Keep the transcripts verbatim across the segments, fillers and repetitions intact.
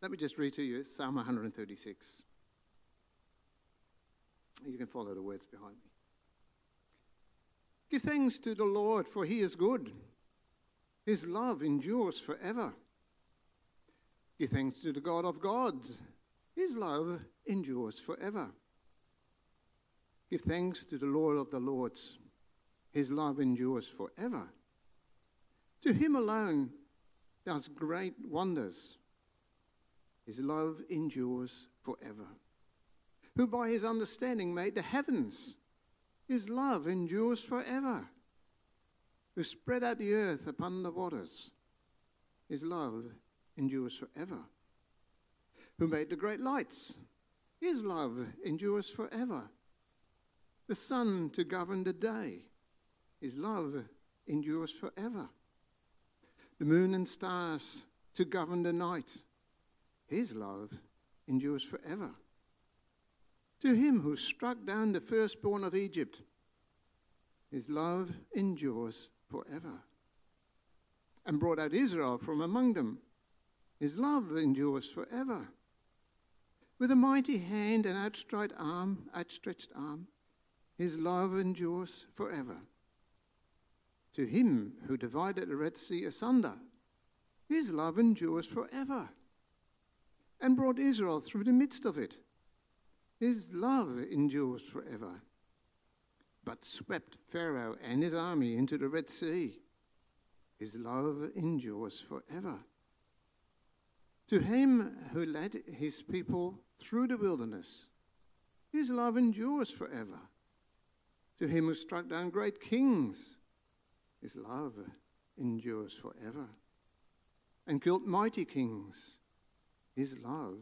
Let me just read to you Psalm one thirty-six. You can follow the words behind me. Give thanks to the Lord, for he is good. His love endures forever. Give thanks to the God of gods. His love endures forever. Give thanks to the Lord of the lords. His love endures forever. To him alone does great wonders. His love endures forever. Who by his understanding made the heavens. His love endures forever. Who spread out the earth upon the waters. His love endures forever. Who made the great lights. His love endures forever. The sun to govern the day. His love endures forever. The moon and stars to govern the night. His love endures forever. To him who struck down the firstborn of Egypt, his love endures forever. And brought out Israel from among them, his love endures forever. With a mighty hand and outstretched arm, outstretched arm, his love endures forever. To him who divided the Red Sea asunder, his love endures forever. And brought Israel through the midst of it. His love endures forever. But swept Pharaoh and his army into the Red Sea. His love endures forever. To him who led his people through the wilderness, his love endures forever. To him who struck down great kings, his love endures forever. And killed mighty kings, his love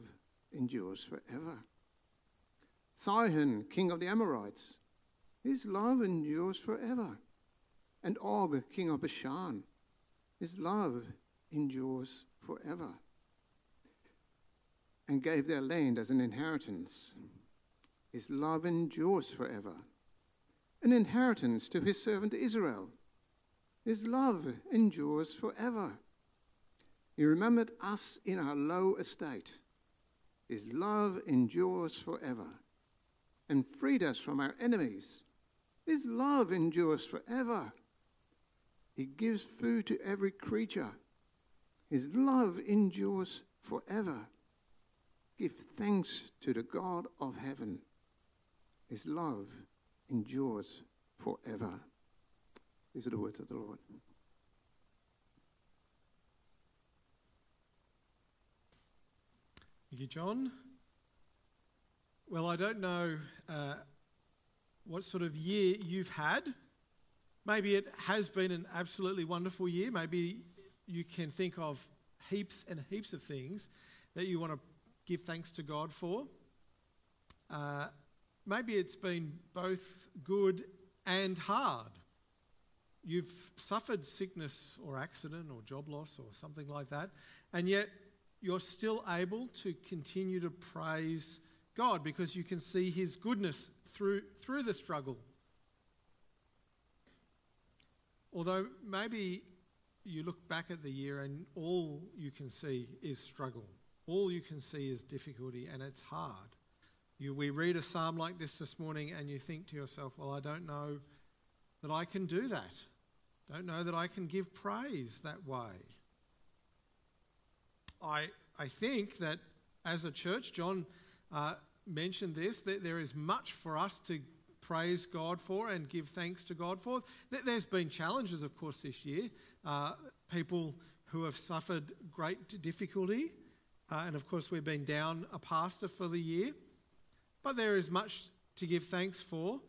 endures forever. Sihon, king of the Amorites, his love endures forever. And Og, king of Bashan, his love endures forever. And gave their land as an inheritance. His love endures forever. An inheritance to his servant Israel. His love endures forever. He remembered us in our low estate. His love endures forever. And freed us from our enemies. His love endures forever. He gives food to every creature. His love endures forever. Give thanks to the God of heaven. His love endures forever. These are the words of the Lord. Thank you, John. Well, I don't know uh, what sort of year you've had. Maybe it has been an absolutely wonderful year. Maybe you can think of heaps and heaps of things that you want to give thanks to God for. Uh, maybe it's been both good and hard. You've suffered sickness or accident or job loss or something like that, and yet you're still able to continue to praise God because you can see his goodness through through the struggle. Although maybe you look back at the year and all you can see is struggle. All you can see is difficulty, and it's hard. You, we read a psalm like this this morning and you think to yourself, well, I don't know that I can do that. Don't know that I can give praise that way. I, I think that as a church, John uh, mentioned this, that there is much for us to praise God for and give thanks to God for. There's been challenges, of course, this year. Uh, people who have suffered great difficulty. Uh, and of course, we've been down a pastor for the year. But there is much to give thanks for.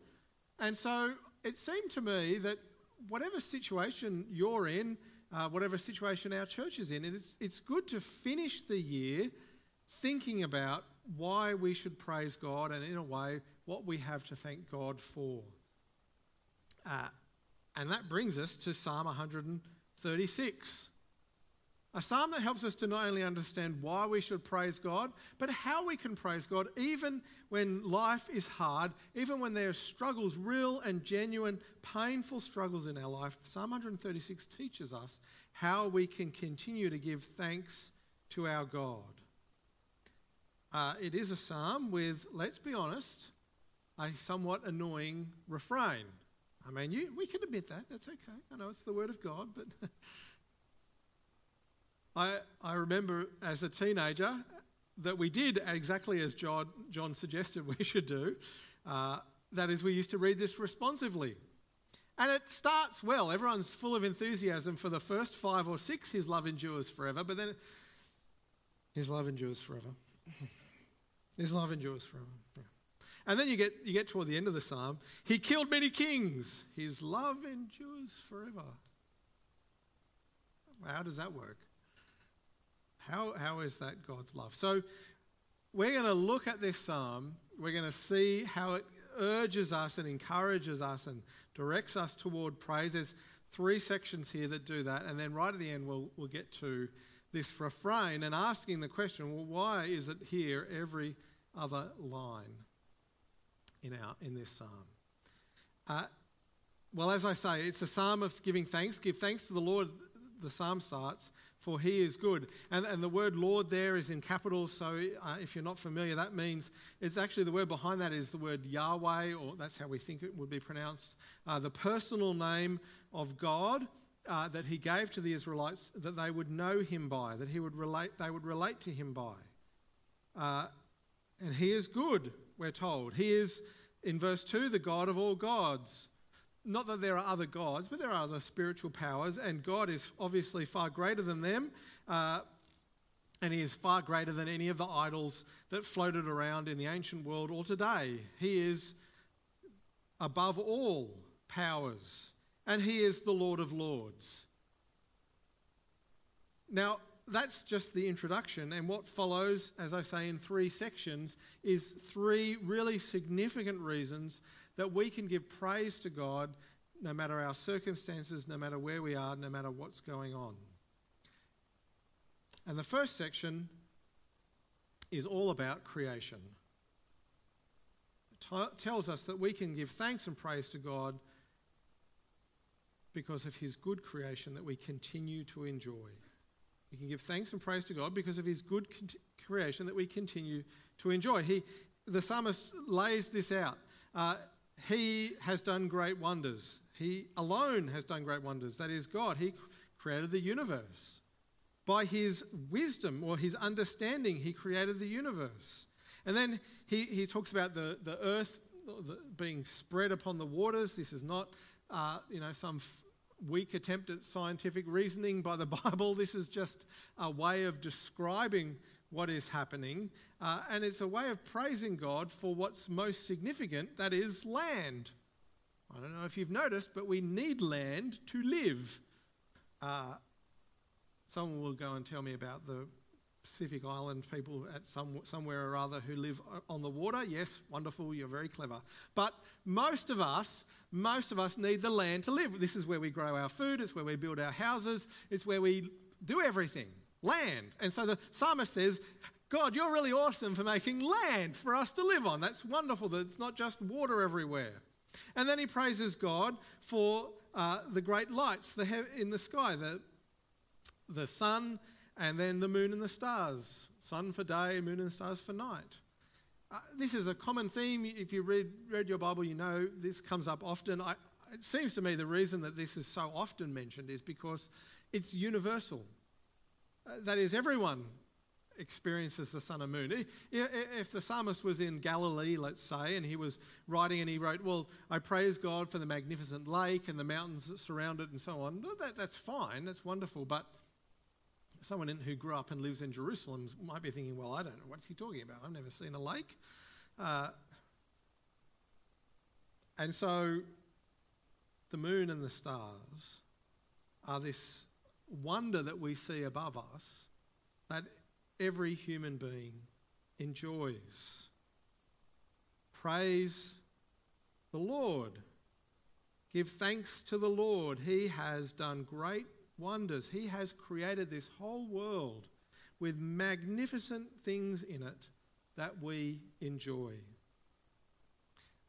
And so it seemed to me that whatever situation you're in, uh, whatever situation our church is in, it's, it's good to finish the year thinking about why we should praise God and, in a way, what we have to thank God for. Uh, and that brings us to Psalm one thirty-six. A psalm that helps us to not only understand why we should praise God, but how we can praise God even when life is hard, even when there are struggles, real and genuine, painful struggles in our life. Psalm one thirty-six teaches us how we can continue to give thanks to our God. Uh, it is a psalm with, let's be honest, a somewhat annoying refrain. I mean, you, we can admit that. That's okay. I know it's the word of God, but I, I remember as a teenager that we did exactly as John, John suggested we should do. Uh, that is, we used to read this responsively. And it starts well. Everyone's full of enthusiasm for the first five or six, his love endures forever, but then his love endures forever. His love endures forever. Yeah. And then you get you get toward the end of the psalm, he killed many kings. His love endures forever. How does that work? How how is that God's love? So we're going to look at this psalm. We're going to see how it urges us and encourages us and directs us toward praise. There's three sections here that do that. And then right at the end, we'll we'll get to this refrain and asking the question, well, why is it here every other line in our in this psalm? Uh, well, as I say, it's a psalm of giving thanks. Give thanks to the Lord, the psalm starts, for he is good. And, and the word Lord there is in capitals, so uh, if you're not familiar, that means it's actually the word behind that is the word Yahweh, or that's how we think it would be pronounced, uh, the personal name of God. Uh, that he gave to the Israelites, that they would know him by, that he would relate, they would relate to him by. Uh, and he is good, we're told. He is, in verse two, the God of all gods. Not that there are other gods, but there are other spiritual powers, and God is obviously far greater than them, uh, and he is far greater than any of the idols that floated around in the ancient world or today. He is above all powers. And he is the Lord of Lords. Now, that's just the introduction. And what follows, as I say, in three sections, is three really significant reasons that we can give praise to God no matter our circumstances, no matter where we are, no matter what's going on. And the first section is all about creation. It t- tells us that we can give thanks and praise to God because of his good creation that we continue to enjoy. We can give thanks and praise to God because of his good con- creation that we continue to enjoy. He, the psalmist lays this out. Uh, he has done great wonders. He alone has done great wonders. That is God. He created the universe. By his wisdom or his understanding, he created the universe. And then he, he talks about the, the earth the, being spread upon the waters. This is not uh, you know, some... F- weak attempt at scientific reasoning by the Bible. This is just a way of describing what is happening, uh, and it's a way of praising God for what's most significant, that is land. I don't know if you've noticed, but we need land to live. Uh, someone will go and tell me about the Pacific Island people at some somewhere or other who live on the water. Yes, wonderful, you're very clever. But most of us, most of us need the land to live. This is where we grow our food, it's where we build our houses, it's where we do everything, land. And so the psalmist says, God, you're really awesome for making land for us to live on. That's wonderful that it's not just water everywhere. And then he praises God for uh, the great lights the he- in the sky, the, the sun, and then the moon and the stars, sun for day, moon and stars for night. Uh, this is a common theme. If you read read your Bible, you know this comes up often. I, it seems to me the reason that this is so often mentioned is because it's universal. Uh, that is, everyone experiences the sun and moon. If the psalmist was in Galilee, let's say, and he was writing and he wrote, well, I praise God for the magnificent lake and the mountains that surround it and so on, that, that's fine, that's wonderful, but someone in, who grew up and lives in Jerusalem might be thinking, well, I don't know, what's he talking about? I've never seen a lake. Uh, and so the moon and the stars are this wonder that we see above us that every human being enjoys. Praise the Lord. Give thanks to the Lord. He has done great wonders. He has created this whole world with magnificent things in it that we enjoy.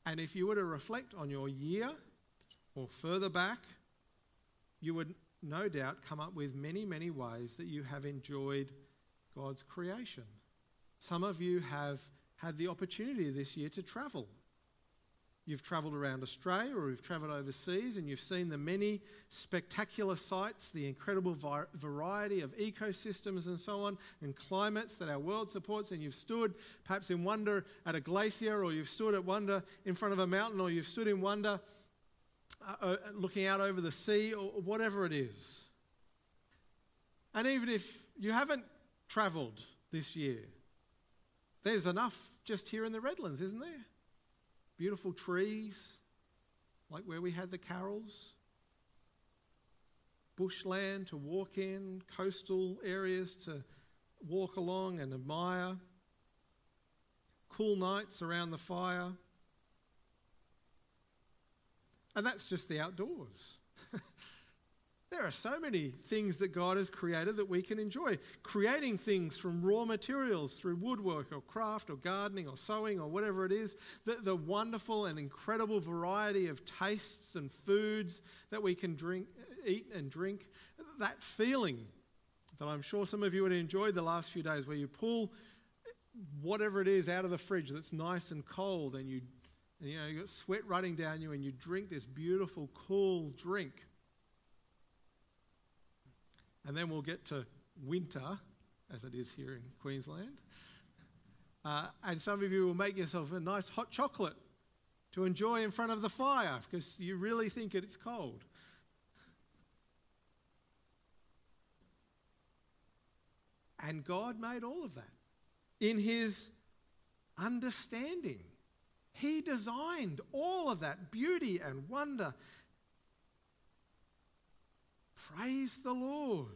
And if you were to reflect on your year or further back, you would no doubt come up with many, many ways that you have enjoyed God's creation. Some of you have had the opportunity this year to travel. You've travelled around Australia or you've travelled overseas and you've seen the many spectacular sights, the incredible vi- variety of ecosystems and so on and climates that our world supports, and you've stood perhaps in wonder at a glacier, or you've stood at wonder in front of a mountain, or you've stood in wonder uh, uh, looking out over the sea, or whatever it is. And even if you haven't travelled this year, there's enough just here in the Redlands, isn't there? Beautiful trees, like where we had the carols, bushland to walk in, coastal areas to walk along and admire, cool nights around the fire. And that's just the outdoors. There are so many things that God has created that we can enjoy. Creating things from raw materials through woodwork or craft or gardening or sewing or whatever it is. The, the wonderful and incredible variety of tastes and foods that we can drink, eat and drink. That feeling that I'm sure some of you would enjoy the last few days, where you pull whatever it is out of the fridge that's nice and cold, and you, you know, you've got sweat running down you and you drink this beautiful cool drink. And then we'll get to winter, as it is here in Queensland. Uh, and some of you will make yourself a nice hot chocolate to enjoy in front of the fire because you really think it's cold. And God made all of that. In his understanding, he designed all of that beauty and wonder. Praise the Lord.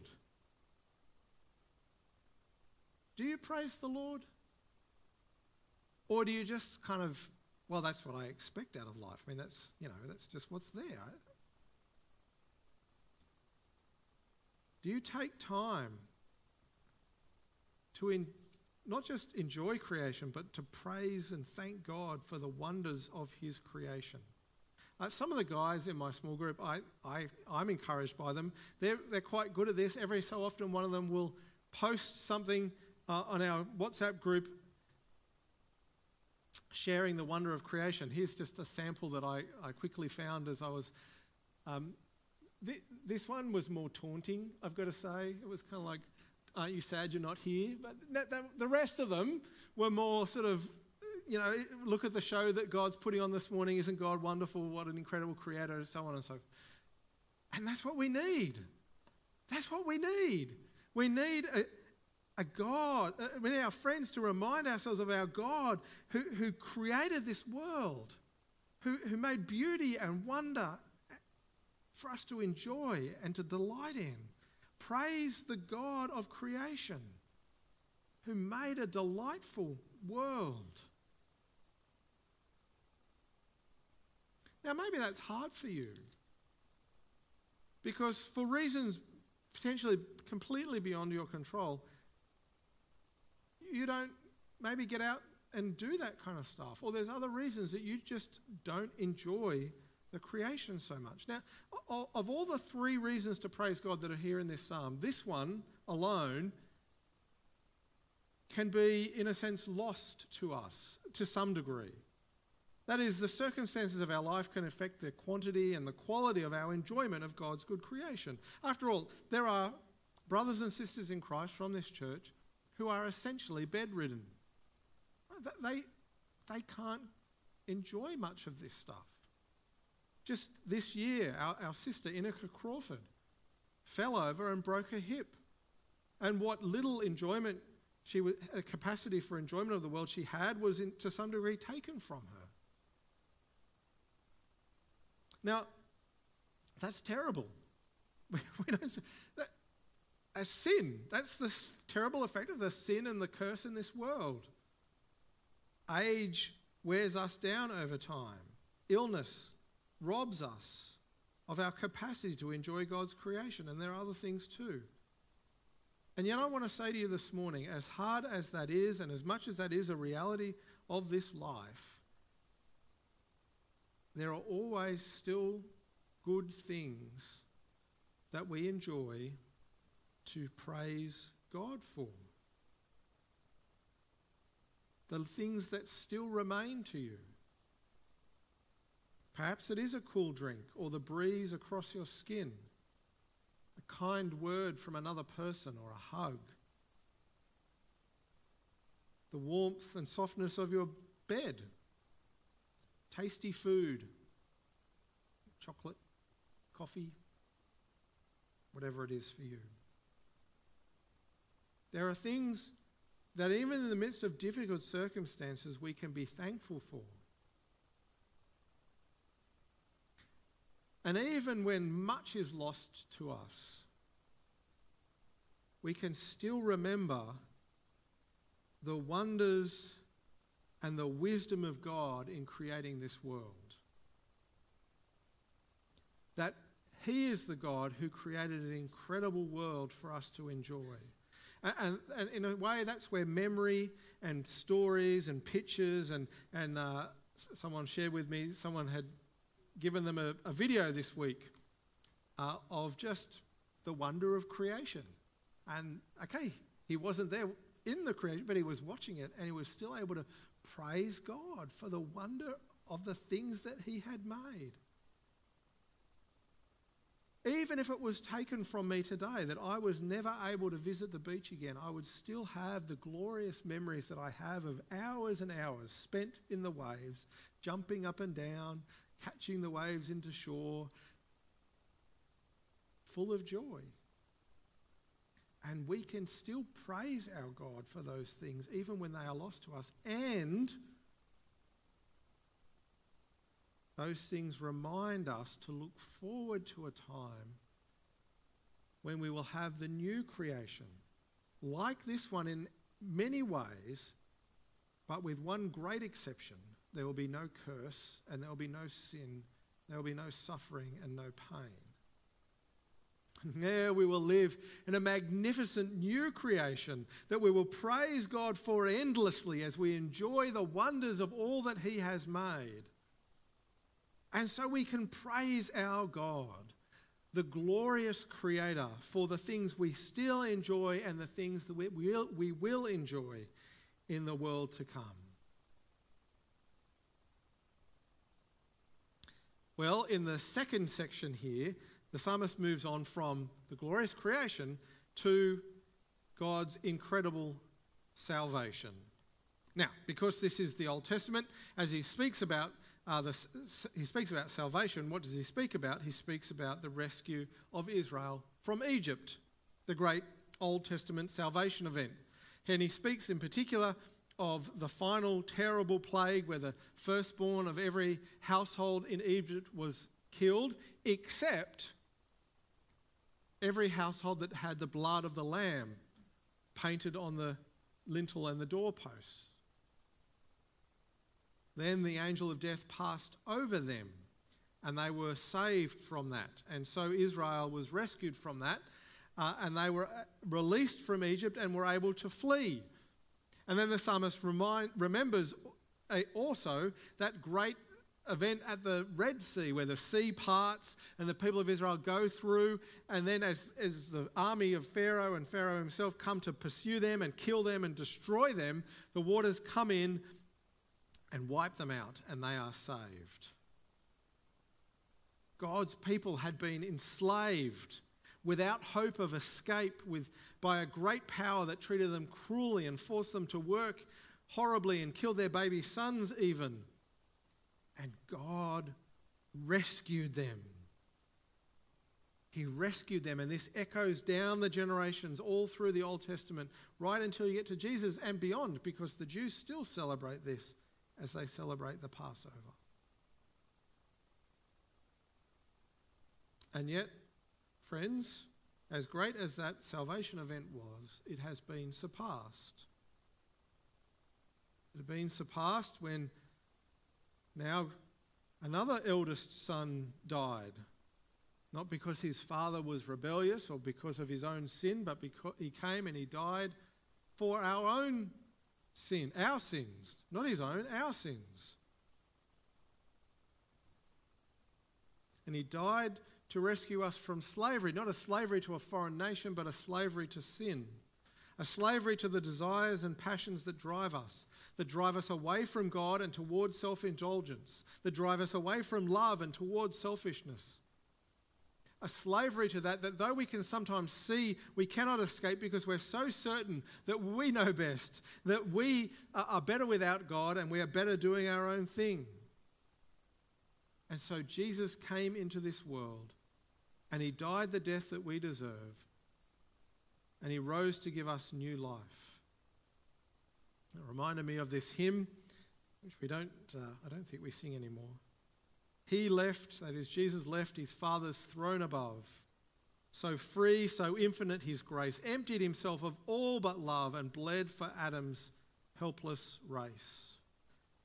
Do you praise the Lord? Or do you just kind of, well, that's what I expect out of life. I mean, that's, you know, that's just what's there. Do you take time to in, not just enjoy creation, but to praise and thank God for the wonders of his creation? Uh, some of the guys in my small group, I, I, I'm encouraged by them. They're, they're quite good at this. Every so often one of them will post something uh, on our WhatsApp group sharing the wonder of creation. Here's just a sample that I, I quickly found as I was... Um, th- this one was more taunting, I've got to say. It was kind of like, aren't you sad you're not here? But th- th- the rest of them were more sort of... You know, look at the show that God's putting on this morning. Isn't God wonderful? What an incredible creator, and so on and so forth. And that's what we need. That's what we need. We need a, a God. We need our friends to remind ourselves of our God who, who created this world, who, who made beauty and wonder for us to enjoy and to delight in. Praise the God of creation who made a delightful world. Now, maybe that's hard for you because for reasons potentially completely beyond your control, you don't maybe get out and do that kind of stuff. Or there's other reasons that you just don't enjoy the creation so much. Now, of all the three reasons to praise God that are here in this psalm, this one alone can be, in a sense, lost to us to some degree. That is, the circumstances of our life can affect the quantity and the quality of our enjoyment of God's good creation. After all, there are brothers and sisters in Christ from this church who are essentially bedridden. They, they can't enjoy much of this stuff. Just this year, our, our sister Inika Crawford fell over and broke her hip. And what little enjoyment she was, a capacity for enjoyment of the world she had was in, to some degree taken from her. Now, that's terrible. We don't, that, a sin. That's the terrible effect of the sin and the curse in this world. Age wears us down over time. Illness robs us of our capacity to enjoy God's creation, and there are other things too. And yet I want to say to you this morning, as hard as that is, and as much as that is a reality of this life, there are always still good things that we enjoy to praise God for. the things that still remain to you. Perhaps it is a cool drink or the breeze across your skin, a kind word from another person or a hug, the warmth and softness of your bed, tasty food, chocolate, coffee, whatever it is for you. There are things that even in the midst of difficult circumstances we can be thankful for. And even when much is lost to us, we can still remember the wonders and the wisdom of God in creating this world. That He is the God who created an incredible world for us to enjoy. And, and, and in a way, that's where memory and stories and pictures and, and uh, someone shared with me, someone had given them a, a video this week uh, of just the wonder of creation. And okay, he wasn't there in the creation, but he was watching it and he was still able to praise God for the wonder of the things that He had made. Even if it was taken from me today, that I was never able to visit the beach again, I would still have the glorious memories that I have of hours and hours spent in the waves, jumping up and down, catching the waves into shore, full of joy. And we can still praise our God for those things, even when they are lost to us. And those things remind us to look forward to a time when we will have the new creation, like this one in many ways, but with one great exception. There will be no curse and there will be no sin, there will be no suffering and no pain. And there we will live in a magnificent new creation that we will praise God for endlessly as we enjoy the wonders of all that He has made. And so we can praise our God, the glorious Creator, for the things we still enjoy and the things that we will, we will enjoy in the world to come. Well, in the second section here, the psalmist moves on from the glorious creation to God's incredible salvation. Now, because this is the Old Testament, as he speaks about Uh, the, he speaks about salvation. What does he speak about? He speaks about the rescue of Israel from Egypt, the great Old Testament salvation event. And he speaks in particular of the final terrible plague where the firstborn of every household in Egypt was killed, except every household that had the blood of the lamb painted on the lintel and the doorposts. Then the angel of death passed over them and they were saved from that. And so Israel was rescued from that uh, and they were released from Egypt and were able to flee. And then the psalmist remind, remembers also that great event at the Red Sea where the sea parts and the people of Israel go through, and then as, as the army of Pharaoh and Pharaoh himself come to pursue them and kill them and destroy them, the waters come in and wipe them out, and they are saved. God's people had been enslaved without hope of escape with, by a great power that treated them cruelly and forced them to work horribly and killed their baby sons even. And God rescued them. He rescued them, and this echoes down the generations all through the Old Testament, right until you get to Jesus and beyond, because the Jews still celebrate this as they celebrate the Passover. And yet, friends, as great as that salvation event was, it has been surpassed. It had been surpassed when now another eldest son died, not because his father was rebellious or because of his own sin, but because he came and he died for our own sin, our sins, not his own, our sins. And he died to rescue us from slavery, not a slavery to a foreign nation, but a slavery to sin, a slavery to the desires and passions that drive us, that drive us away from God and towards self-indulgence, that drive us away from love and towards selfishness. A slavery to that, that though we can sometimes see, we cannot escape because we're so certain that we know best, that we are better without God and we are better doing our own thing. And so Jesus came into this world and he died the death that we deserve and he rose to give us new life. It reminded me of this hymn, which we don't, uh, I don't think we sing anymore. He left, that is, Jesus left his Father's throne above. So free, so infinite his grace, emptied himself of all but love and bled for Adam's helpless race.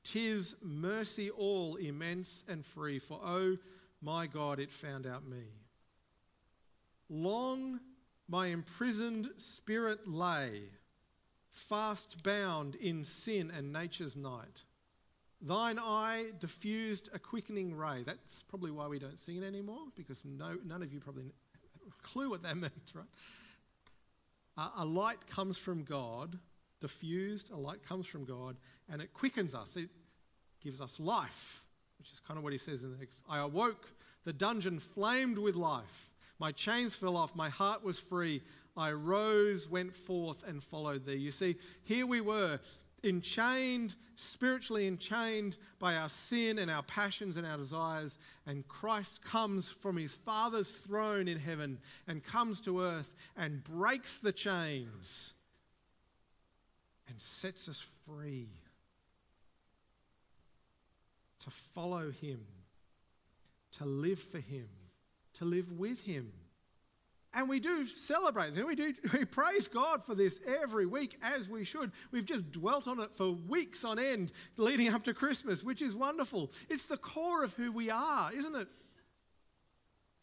'Tis mercy all immense and free, for oh my God, it found out me. Long my imprisoned spirit lay, fast bound in sin and nature's night. Thine eye diffused a quickening ray. That's probably why we don't sing it anymore, because no, none of you probably have a clue what that meant, right? Uh, a light comes from God, diffused, a light comes from God, and it quickens us. It gives us life, which is kind of what he says in the next. I awoke, the dungeon flamed with life. My chains fell off, my heart was free. I rose, went forth, and followed thee. You see, here we were, enchained, spiritually enchained by our sin and our passions and our desires, and Christ comes from his Father's throne in heaven and comes to earth and breaks the chains and sets us free to follow him, to live for him, to live with him. And we do celebrate, and we do we praise God for this every week, as we should. We've just dwelt on it for weeks on end leading up to Christmas, which is wonderful. It's the core of who we are, isn't it?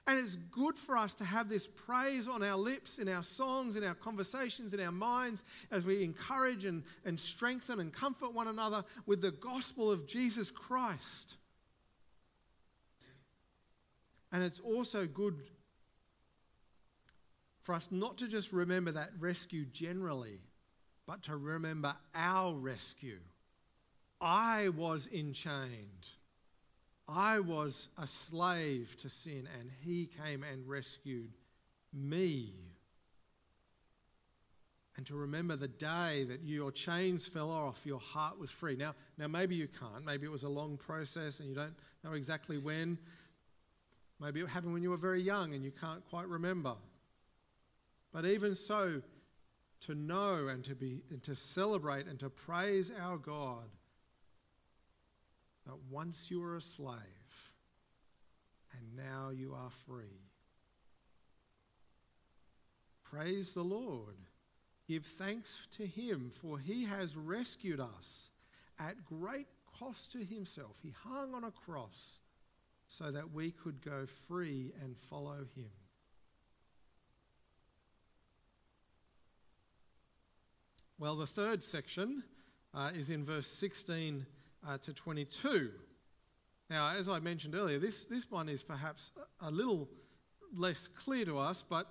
And it's good for us to have this praise on our lips, in our songs, in our conversations, in our minds, as we encourage and, and strengthen and comfort one another with the gospel of Jesus Christ. And it's also good for us not to just remember that rescue generally, but to remember our rescue. I was enchained. I was a slave to sin, and he came and rescued me. And to remember the day that your chains fell off, your heart was free. Now, now maybe you can't. Maybe it was a long process and you don't know exactly when. Maybe it happened when you were very young and you can't quite remember. But even so, to know and to be and to celebrate and to praise our God that once you were a slave and now you are free. Praise the Lord. Give thanks to him, for he has rescued us at great cost to himself. He hung on a cross so that we could go free and follow him. Well, the third section uh, is in verse sixteen uh, to twenty-two. Now, as I mentioned earlier, this, this one is perhaps a little less clear to us, but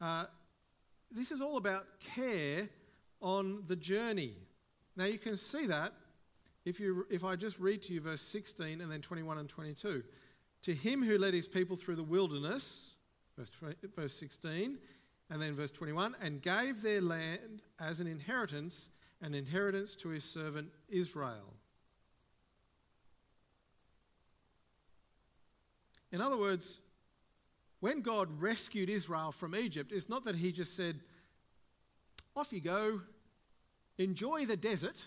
uh, this is all about care on the journey. Now, you can see that if, you, if I just read to you verse sixteen and then twenty-one and twenty-two. To him who led his people through the wilderness, verse, twenty, verse sixteen, and then verse twenty-one, and gave their land as an inheritance, an inheritance to his servant Israel. In other words, when God rescued Israel from Egypt, it's not that he just said, off you go, enjoy the desert,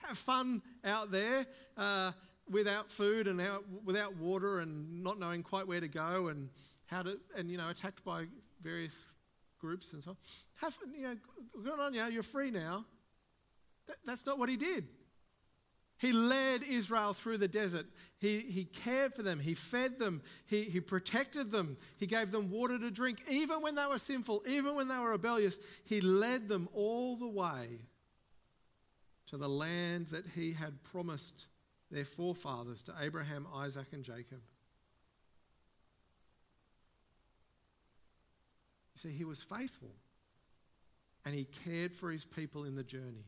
have fun out there uh, without food and out, without water and not knowing quite where to go and how to, and you know, attacked by various groups and so on. Have, you know, good on you, you're free now. That, that's not what he did. He led Israel through the desert. He, he cared for them. He fed them. He, he protected them. He gave them water to drink. Even when they were sinful, even when they were rebellious, he led them all the way to the land that he had promised their forefathers, to Abraham, Isaac, and Jacob. You see, he was faithful. and he cared for his people in the journey.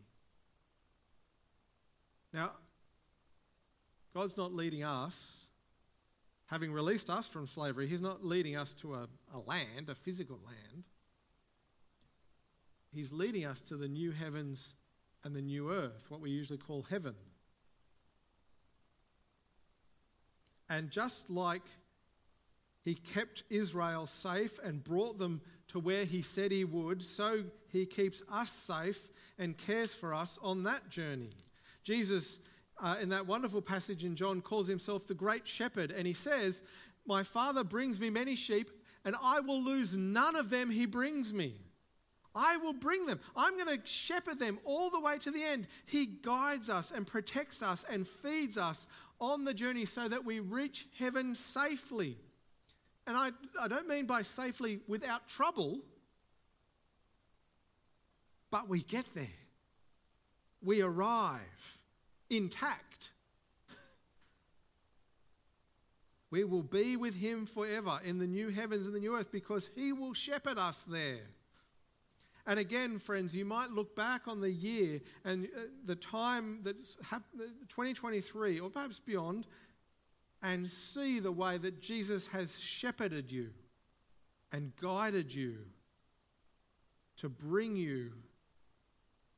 Now, God's not leading us, having released us from slavery, he's not leading us to a, a land, a physical land. He's leading us to the new heavens and the new earth, what we usually call heaven. And just like he kept Israel safe and brought them to where he said he would, so he keeps us safe and cares for us on that journey. Jesus, uh, in that wonderful passage in John, calls himself the great shepherd, and he says, "My Father brings me many sheep, and I will lose none of them he brings me. I will bring them. I'm going to shepherd them all the way to the end." He guides us and protects us and feeds us on the journey so that we reach heaven safely. And I, I don't mean by safely without trouble, but we get there. We arrive intact. We will be with him forever in the new heavens and the new earth because he will shepherd us there. And again, friends, you might look back on the year and uh, the time that's happened, twenty twenty-three or perhaps beyond, and see the way that Jesus has shepherded you and guided you to bring you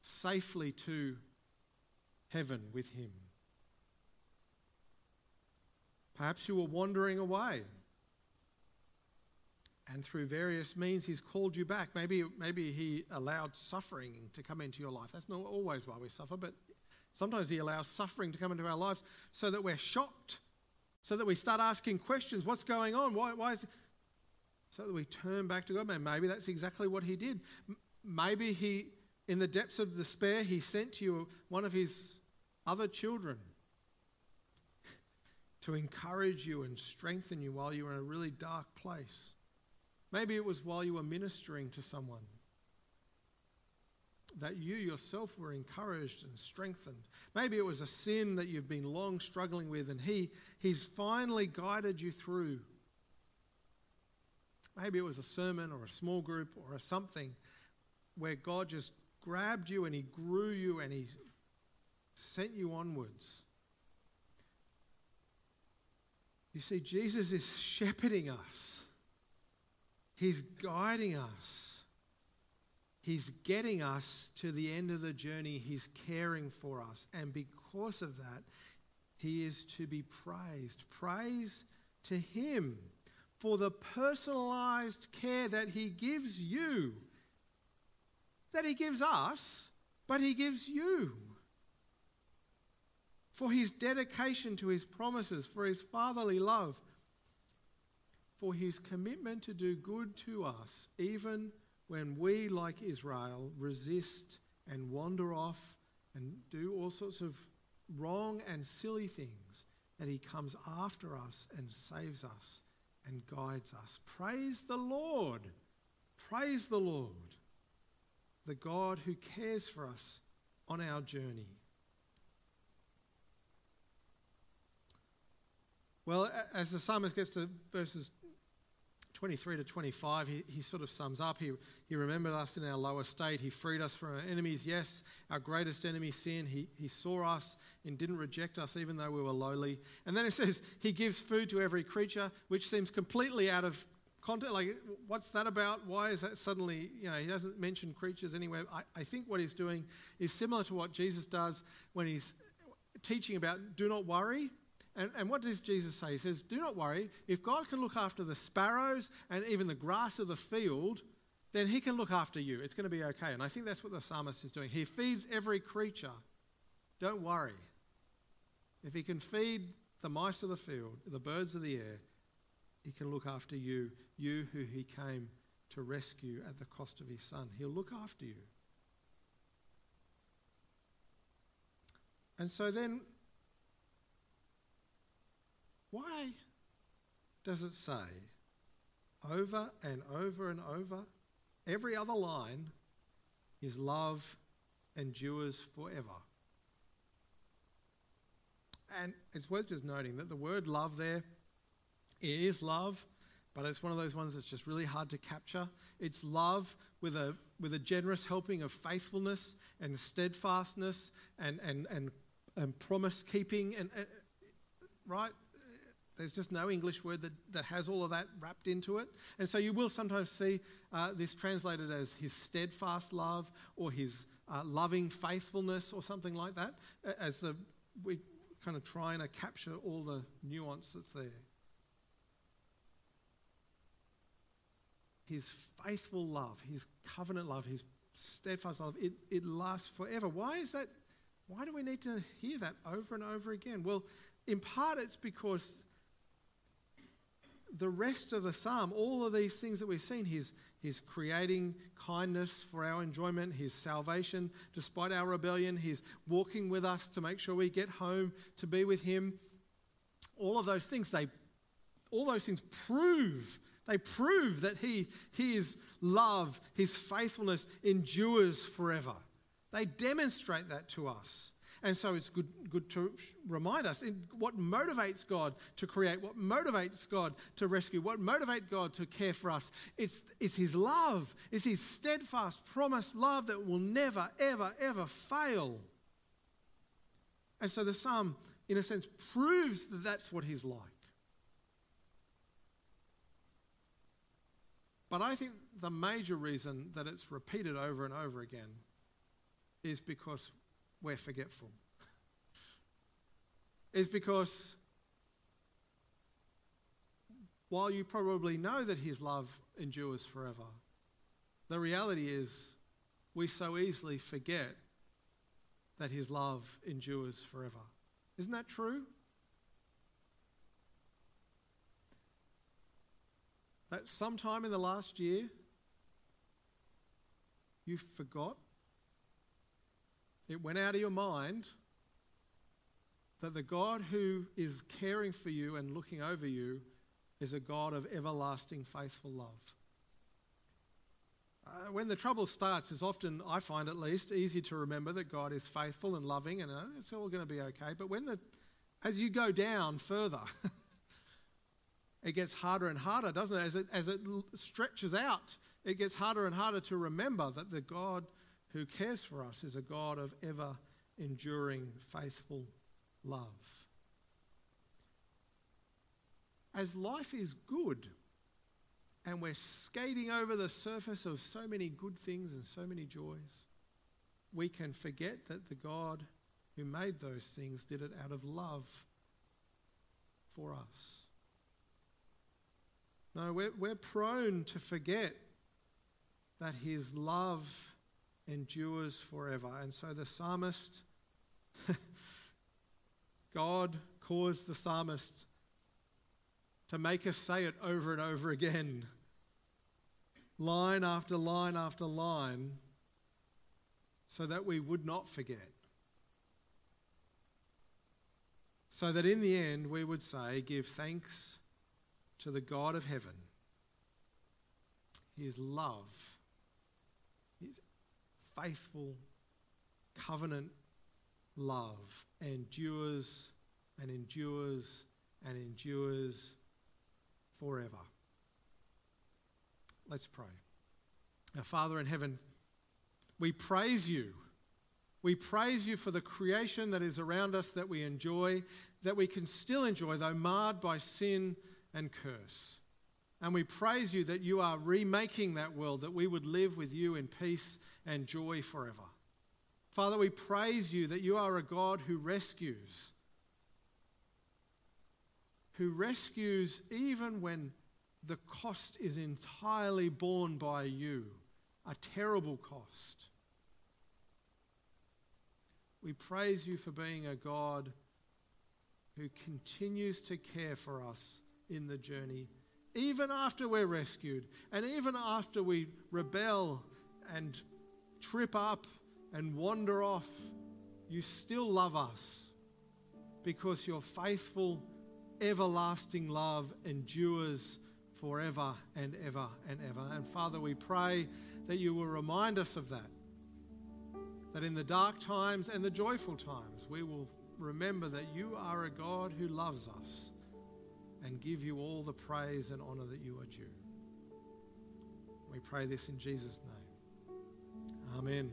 safely to heaven with him. Perhaps you were wandering away, and through various means, he's called you back. Maybe, maybe he allowed suffering to come into your life. That's not always why we suffer, but sometimes he allows suffering to come into our lives so that we're shocked, so that we start asking questions. What's going on? Why, why is it? So that we turn back to God. Maybe that's exactly what he did. Maybe he, in the depths of despair, he sent you one of his other children to encourage you and strengthen you while you were in a really dark place. Maybe it was while you were ministering to someone that you yourself were encouraged and strengthened. Maybe it was a sin that you've been long struggling with and he, he's finally guided you through. Maybe it was a sermon or a small group or a something where God just grabbed you and he grew you and he sent you onwards. You see, Jesus is shepherding us. He's guiding us. He's getting us to the end of the journey. He's caring for us. And because of that, he is to be praised. Praise to him for the personalized care that he gives you, that he gives us, but he gives you. For his dedication to his promises, for his fatherly love, for his commitment to do good to us, even when we, like Israel, resist and wander off and do all sorts of wrong and silly things, that he comes after us and saves us and guides us. Praise the Lord! Praise the Lord, the God who cares for us on our journey. Well, as the psalmist gets to verses twenty-three to twenty-five, he, he sort of sums up. He, he remembered us in our lower state. He freed us from our enemies. Yes, our greatest enemy, sin. He, he saw us and didn't reject us, even though we were lowly. And then it says, he gives food to every creature, which seems completely out of context. Like, what's that about? Why is that suddenly, you know, he doesn't mention creatures anywhere. I, I think what he's doing is similar to what Jesus does when he's teaching about do not worry. And, and what does Jesus say? He says, do not worry. If God can look after the sparrows and even the grass of the field, then he can look after you. It's going to be okay. And I think that's what the psalmist is doing. He feeds every creature. Don't worry. If he can feed the mice of the field, the birds of the air, he can look after you, you who he came to rescue at the cost of his son. He'll look after you. And so then, why does it say over and over and over, every other line, his love endures forever? And it's worth just noting that the word love there, it is love, but it's one of those ones that's just really hard to capture. It's love with a with a generous helping of faithfulness and steadfastness and and and, and promise keeping and, and right. There's just no English word that, that has all of that wrapped into it. And so you will sometimes see uh, this translated as his steadfast love or his uh, loving faithfulness or something like that, as the we kind of trying to capture all the nuance that's there. His faithful love, his covenant love, his steadfast love, it, it lasts forever. Why is that? Why do we need to hear that over and over again? Well, in part it's because the rest of the psalm, all of these things that we've seen, his, his creating kindness for our enjoyment, his salvation despite our rebellion, his walking with us to make sure we get home to be with him, all of those things, they, all those things prove, they prove that he, his love, his faithfulness endures forever. They demonstrate that to us. And so it's good, good to remind us in what motivates God to create, what motivates God to rescue, what motivates God to care for us. It's, it's his love. It's his steadfast, promised love that will never, ever, ever fail. And so the psalm, in a sense, proves that that's what he's like. But I think the major reason that it's repeated over and over again is because we're forgetful. Is because while you probably know that his love endures forever, the reality is we so easily forget that his love endures forever. Isn't that true? That sometime in the last year, you forgot. It went out of your mind that the God who is caring for you and looking over you is a God of everlasting, faithful love. Uh, when the trouble starts, it's often, I find at least, easy to remember that God is faithful and loving and uh, it's all going to be okay. But when the, as you go down further, it gets harder and harder, doesn't it? As it, as it stretches out, it gets harder and harder to remember that the God who cares for us is a God of ever-enduring, faithful love. As life is good, and we're skating over the surface of so many good things and so many joys, we can forget that the God who made those things did it out of love for us. No, we're, we're prone to forget that his love endures forever. And so the psalmist, God caused the psalmist to make us say it over and over again, line after line after line, so that we would not forget. So that in the end we would say, give thanks to the God of heaven. His love, his faithful covenant love endures and endures and endures forever. Let's pray. Our Father in heaven, we praise you. We praise you for the creation that is around us that we enjoy, that we can still enjoy, though marred by sin and curse. And we praise you that you are remaking that world, that we would live with you in peace and joy forever. Father, we praise you that you are a God who rescues, who rescues even when the cost is entirely borne by you, a terrible cost. We praise you for being a God who continues to care for us in the journey, even after we're rescued, and even after we rebel and trip up and wander off, you still love us because your faithful, everlasting love endures forever and ever and ever. And Father, we pray that you will remind us of that, that in the dark times and the joyful times, we will remember that you are a God who loves us and give you all the praise and honor that you are due. We pray this in Jesus' name. Amen.